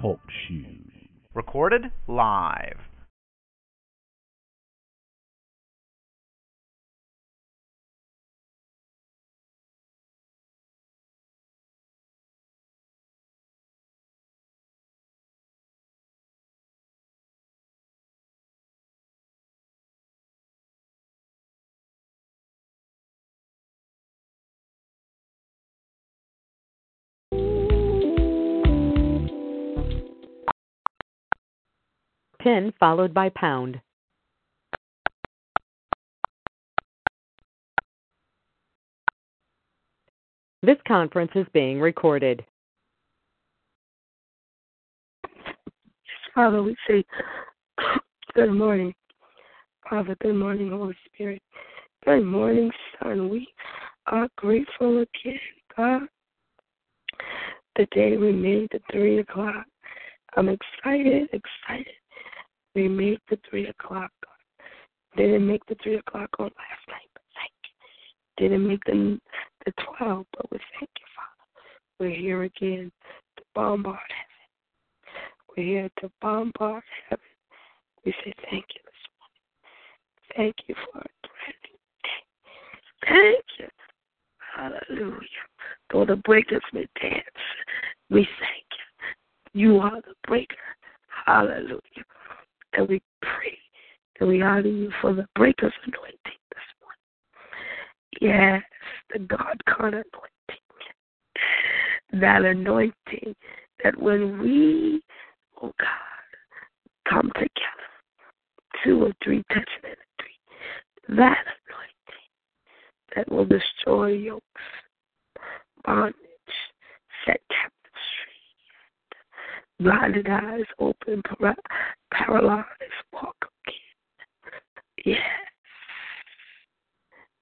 Talk shoes. Recorded live. Pin followed by pound. This conference is being recorded. Father, we say good morning. Father, good morning, Holy Spirit. Good morning, Son. We are grateful again, God. The day we made the 3 o'clock. I'm excited. We made the 3 o'clock. Didn't make the 3 o'clock on last night, but thank you. Didn't make the 12, but we thank you, Father. We're here again to bombard heaven. We're here to bombard heaven. We say thank you this morning. Thank you for a brand new day. Thank you. Hallelujah. Though the breakers may dance, we thank you. You are the breaker. Hallelujah. And we pray that we honor you for the breakers anointing this morning. Yes, the God kind anointing. That anointing that when we, oh God, come together, 2 or 3 touching and agree, that anointing that will destroy yokes, bondage, set captives free, blinded eyes open, paralyzed, walk again. Yes.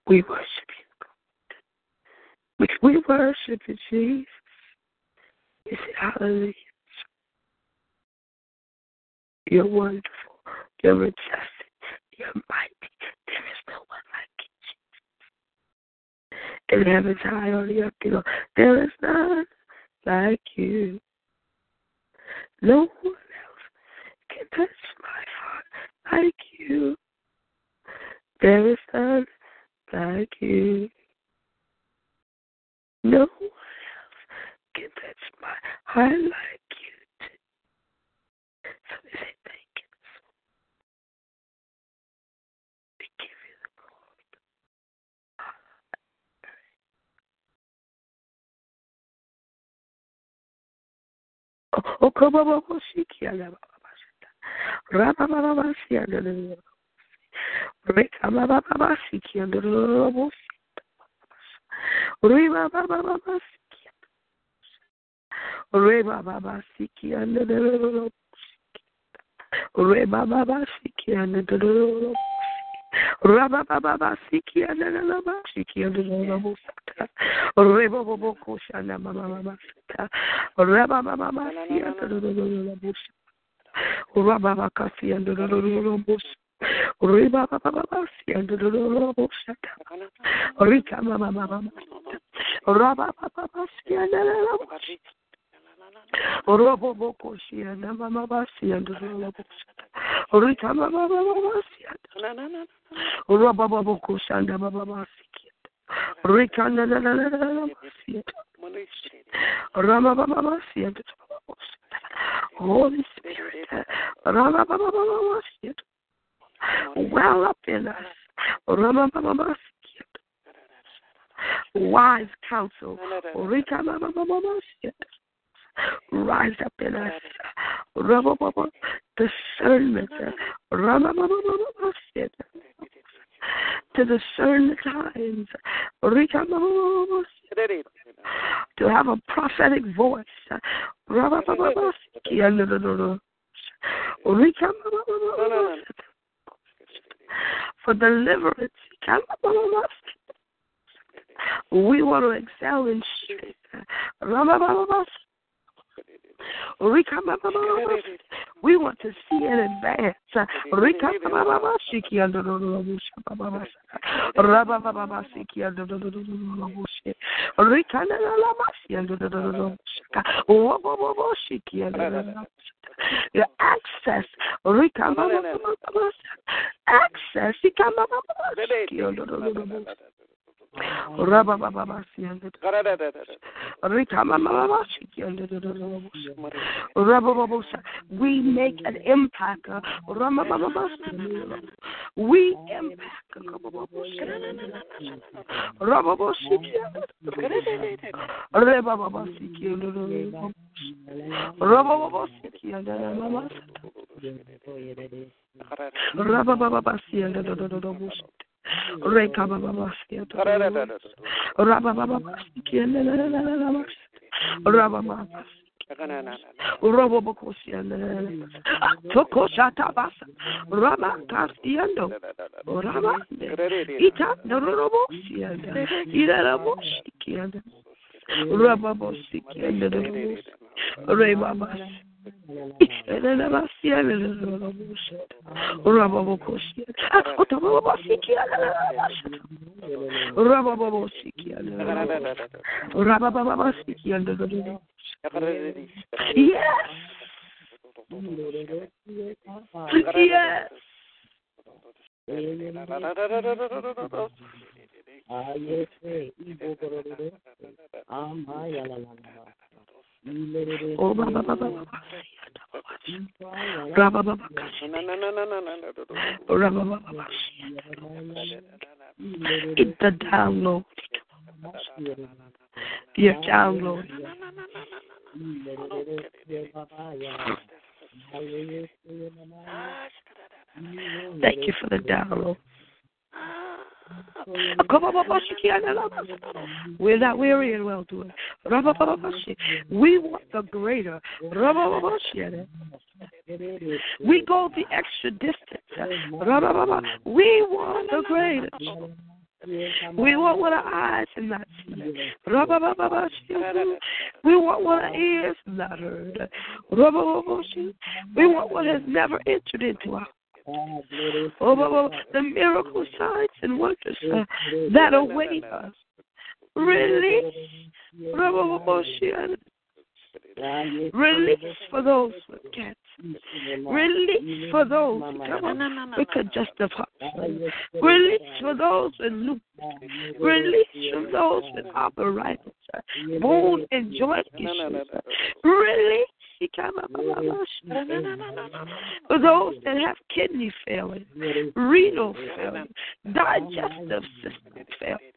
We worship you, God. We worship you, Jesus. We say, hallelujah. You're wonderful. You're majestic. You're mighty. There is no one like you, Jesus. In heaven's high, on the earth below, there is none like you. No one can touch my heart like you. There is none like you. No one else can touch my heart like you. So we say thank you. We give you the glory. Oh, come on, she can't. Urababa kasi and the robos. Urababa si and the robos. Rika mama. Urababa si and the robos. Urobo koshi and mama si and the robos. Rika mama si and Urababa koshi and mama si. Rika na si. Urababa si and Holy Spirit, well up in us, wise counsel, rise up in us, discernment, to discern the times, to have a prophetic voice, for deliverance. We want to excel in strength. We want to see in advance. Your access, access. We make an impact. We impact. It's the download. Your download. Thank you for the download. We're not weary and well doing. We want the greater. We go the extra distance. We want the greater. We want what our eyes have not seen. We want what our ears have not heard. We want what has never entered into our. Oh, the miracle signs and wonders that await us. Release. Release for those with cancer. Release for those with congestive heart. Release for those with lupus. Release for those with arthritis, bone and joint issues. Release. For those that have kidney failing, renal failing, digestive system failing.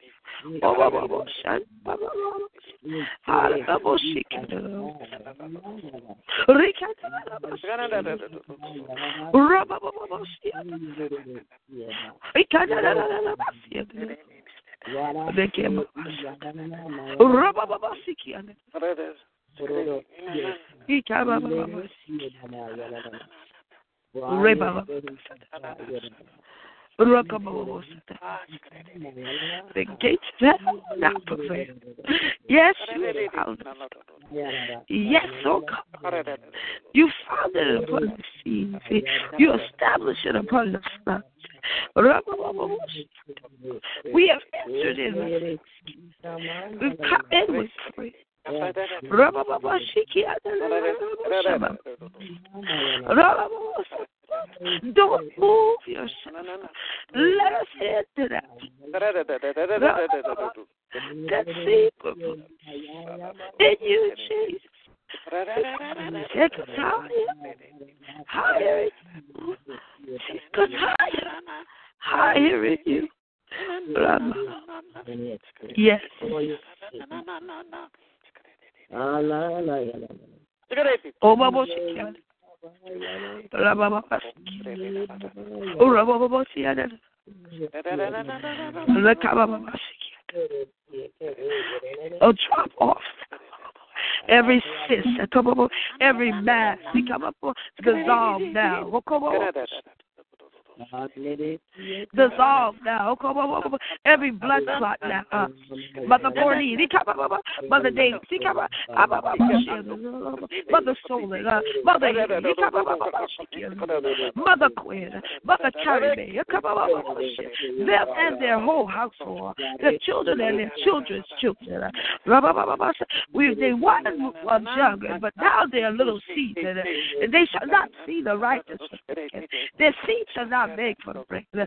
The gates that will not prevail. Yes, you found it. Yes, oh God. You found it upon the seas. You established it upon the flood. We have entered in with thanksgiving. We've come in with praise. Don't move yourself. Let us into that. That's secret. In you, Jesus. Take us higher. Take us higher. Higher in you. Yes. Oh, Baba Shikia. Rababa Baba Shikia. Oh, Rababa Baba Shikia. Oh, drop off every cyst, every mass, dissolve now. Dissolve now. Every blood clot now. Mother Borneen, Mother Davis, Mother Solon, Mother Mother Quinn, Mother Charity, them and their whole household, their children and their children's children. They once were younger, but now they are little seeds, and they shall not see the righteous. Their seeds shall not beg for the break. We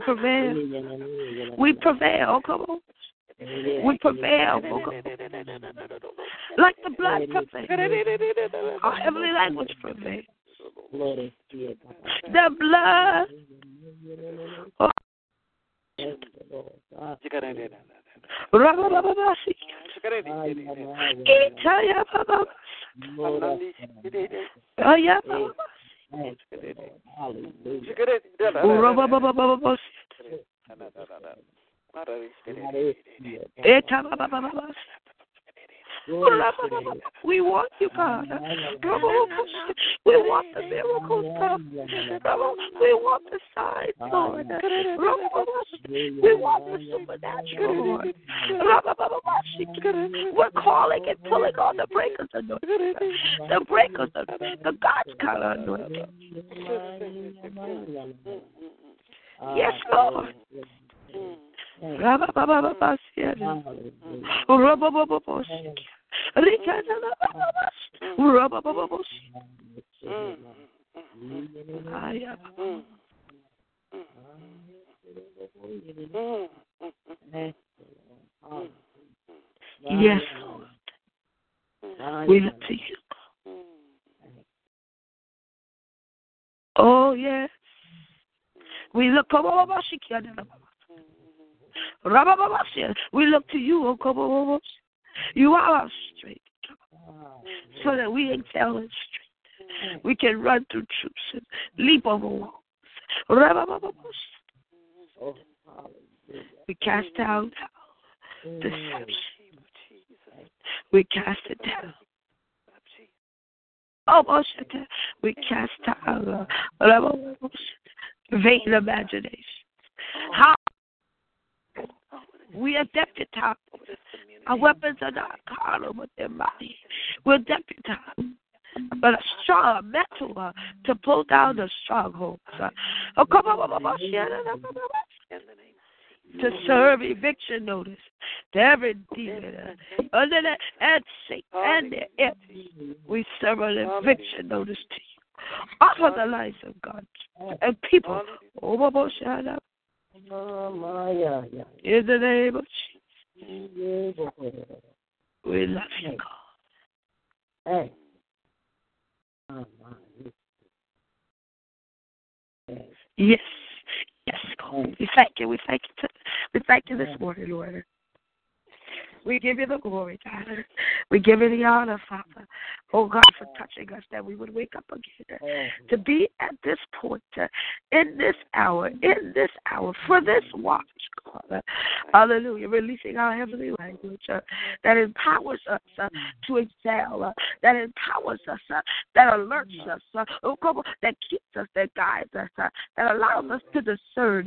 prevail. Come on. We prevail, like the blood prevails. Our heavenly language prevails. The blood. Oh. We want you, God. We want the miracles, God. We want the signs, Lord. We want the supernatural, Lord. We're calling and pulling on the breakers anointing. The breakers anointing. The God's color anointing. Yes, Lord. Yes, Lord. We look to you. Oh, yes. We look to you, O Kobo. You are our strength, so that we excel in strength. We can run through troops and leap over walls. We cast down deception. We cast it down. Oh, we cast down vain imaginations. How? We are deputized. Our weapons are not carnal, but they're mighty. We're deputized. But a strong metal to pull down the strongholds. Oh, come on, to serve eviction notice to every demon under the and Satan and the enemy. We serve an eviction notice to you. Offer the lives of God and people. Oh, in the name of Jesus, we love you, God. Yes, yes, God. We thank you. We thank you this morning, Lord. We give you the glory, Father. We give you the honor, Father. Oh, God, for touching us, that we would wake up again, to be at this point, in this hour, for this watch, God. Hallelujah. Releasing our heavenly language that empowers us to excel, that empowers us, that alerts us, that keeps us, that guides us, that allows us to discern.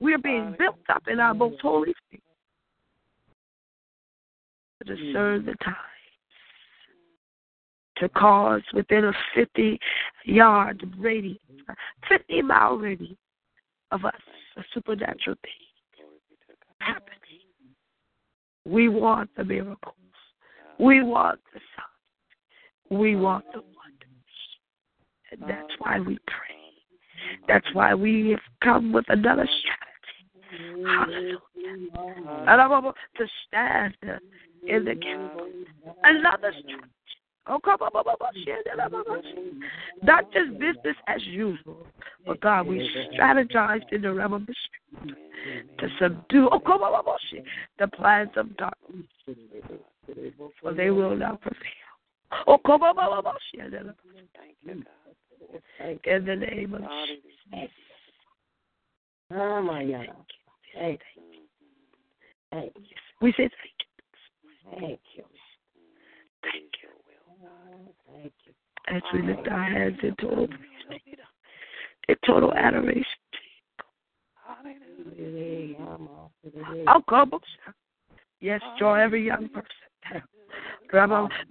We are being built up in our most holy faith. Discern the times. to cause within a 50-yard radius, 50-mile radius of us, a supernatural thing happening. We want the miracles. We want the signs. We want the wonders. And that's why we pray. That's why we have come with another strategy. Hallelujah. To stand in the gap. Another strategy. Not just business as usual, but God, we strategized in the realm of the Spirit to subdue the plans of darkness, for they will not prevail. In the name of Jesus. Oh my God. Thank you. Thank you. We say thank you. Thank you. Thank you. As we lift our hands in total adoration. Yes, draw every young person.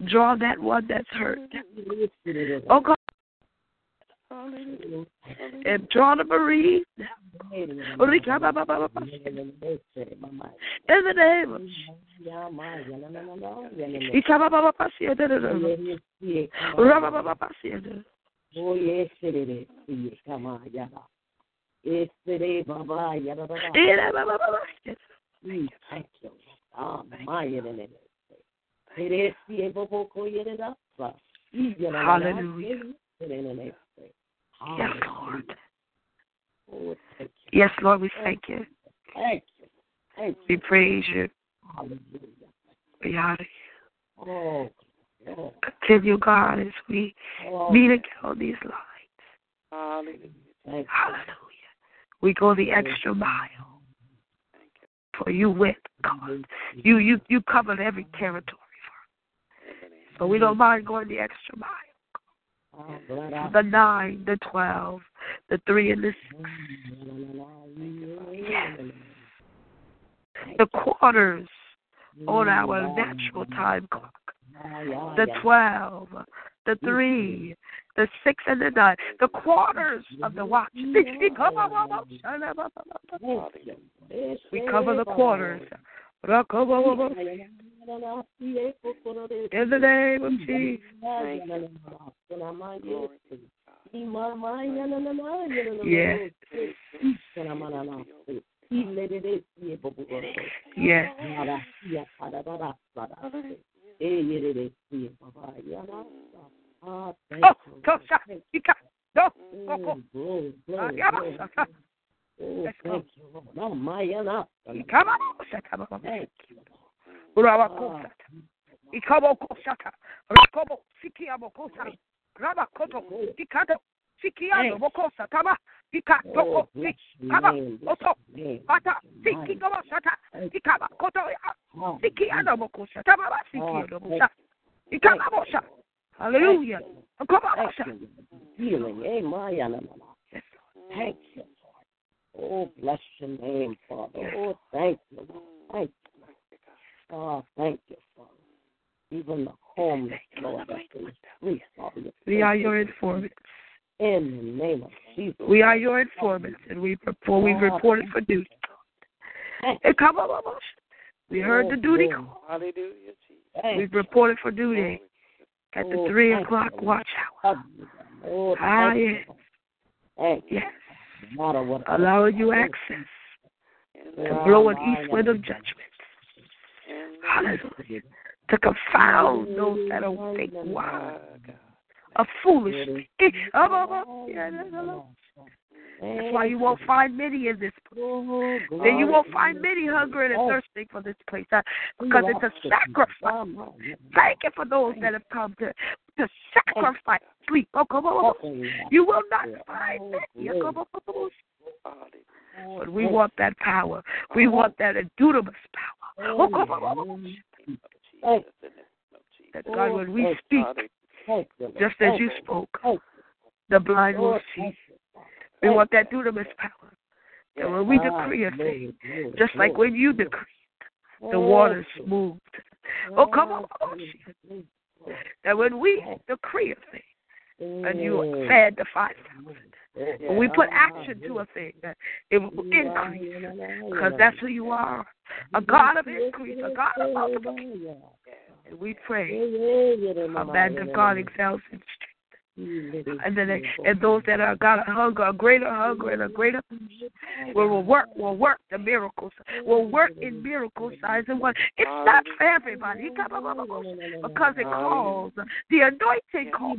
Draw that one that's hurt. Oh God. And draw the bereaved. In the name of Hallelujah. Yes, Lord. Yes, Lord, we thank you. Thank you. Thank you. We praise you. Hallelujah. We honor you. Oh, God. Continue, God, as we meet again on these lines. Hallelujah. Hallelujah. We go the extra mile. Thank you. For you went, God. You covered every territory for us. So we don't mind going the extra mile. The 9, the 12, the 3, and the 6. Yes. The quarters on our natural time clock. The 12, the 3, the 6, and the 9. The quarters of the watch. We cover the quarters. In the name of Jesus. Yes. Yes. Oh, thank you. No, my enough. Thank you. Hallelujah. Thank you. Oh, bless your name, Father. Oh, thank you. Thank you. Oh, thank you, Father. Even the homeless, Lord. We are your informants. In the name of Jesus. We are your informants, and we've reported for duty. And come on, we heard the duty call. Hallelujah, Jesus. We've reported for duty at the 3 o'clock watch hour. Oh, yes. Yes. Allowing you access to blow an east wind of judgment. Hallelujah. To confound those that don't think wise. A foolish thing. That's why you won't find many in this place. Then you won't find many hungering and thirsting for this place. Because it's a sacrifice. Thank you for those that have come to sacrifice sleep. You will not find many. But we want that power. We want that endurable power. That God, when we speak, just as you spoke, the blind will see. We want that dunamis power. And when we decree a thing, just like when you decreed, the waters moved. That when we decree a thing, and you said the 5,000. When we put action to a thing, it will increase, because that's who you are, a God of increase, a God of multiplication. And we pray, a man of God excels in strength. And then, and those that are God of hunger, a greater hunger and a greater will work the miracles, will work in miracle signs and wonders. It's not for everybody, because it calls, the anointing calls,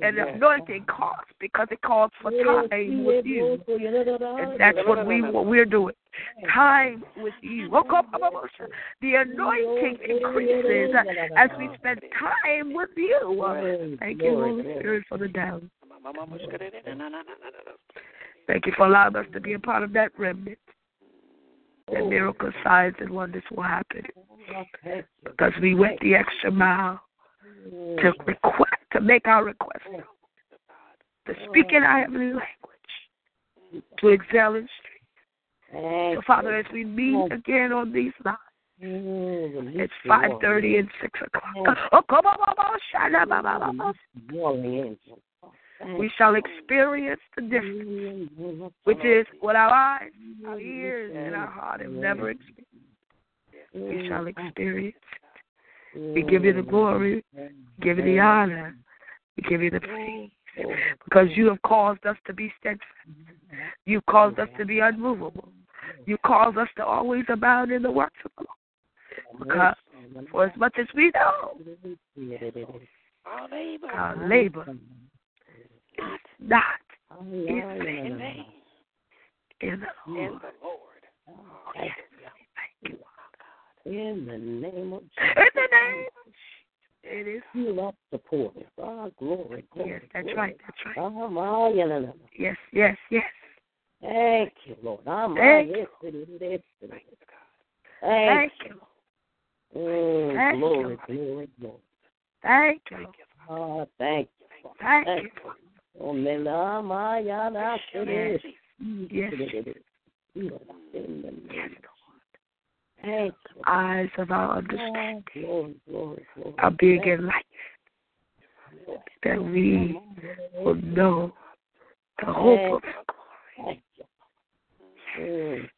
and the anointing calls, because it calls for time with you, and that's what we're doing. Time with you. The anointing increases as we spend time with you. Thank you, Holy Spirit, for the down. Thank you for allowing us to be a part of that remnant. That miracle signs and wonders will happen, because we went the extra mile to make our request known, to speak in our heavenly language, to excel in strength. So, Father, as we meet again on these lines, it's 5:30 and 6 o'clock. We shall experience the difference, which is what our eyes, our ears, and our heart have never experienced. We shall experience it. We give you the glory, give you the honor, we give you the praise. Because you have caused us to be steadfast. You've caused us to be unmovable. You've caused us to always abound in the works of the Lord. Because for as much as we know, our labor is not in vain in the Lord. Oh, yes. Thank you, God. In the name of Jesus. In the name of Jesus. It is. You love supportive. Ah, glory, glory. Yes, that's glory. Right. That's right. Yes, yes, yes. Thank you, Lord. Thank you, Lord. Thank glory, you, glory, glory. Thank you. Ah, thank you. Thank you. Oh, my God. Yes. Yes. Yes. Eyes of our understanding are being enlightened, that we will know the hope of glory.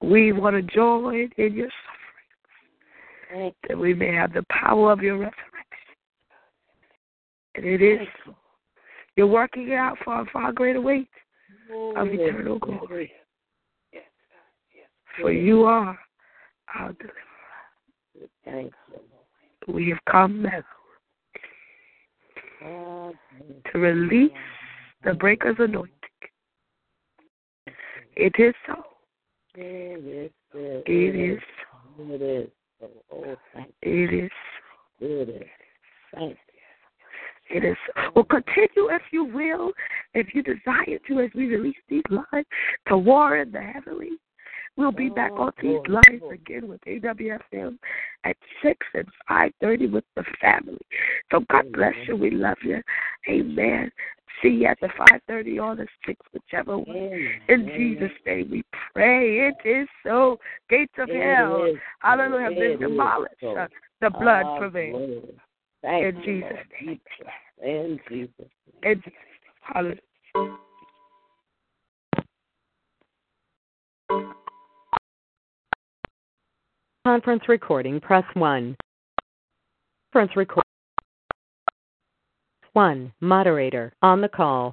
We want to join in your suffering, that we may have the power of your resurrection. And it is you're working it out for a far greater weight of eternal glory. For you are our deliverer. We have come now to release the breaker's anointing. It is so. It is so. It is so. It is so. Well, continue if you will, if you desire to, as we release these lines to war in the heavenly. We'll be back on these lines again with AWFM at 6 and 5:30 with the family. So God bless you. We love you. Amen. See you at the 5:30 or the 6, whichever one. In Jesus' name we pray. It is so. Gates of hell, hallelujah, have been demolished. The blood prevails. In Jesus' name. In Jesus' name. Hallelujah. Conference recording, press 1. Conference recording. 1. Moderator on the call.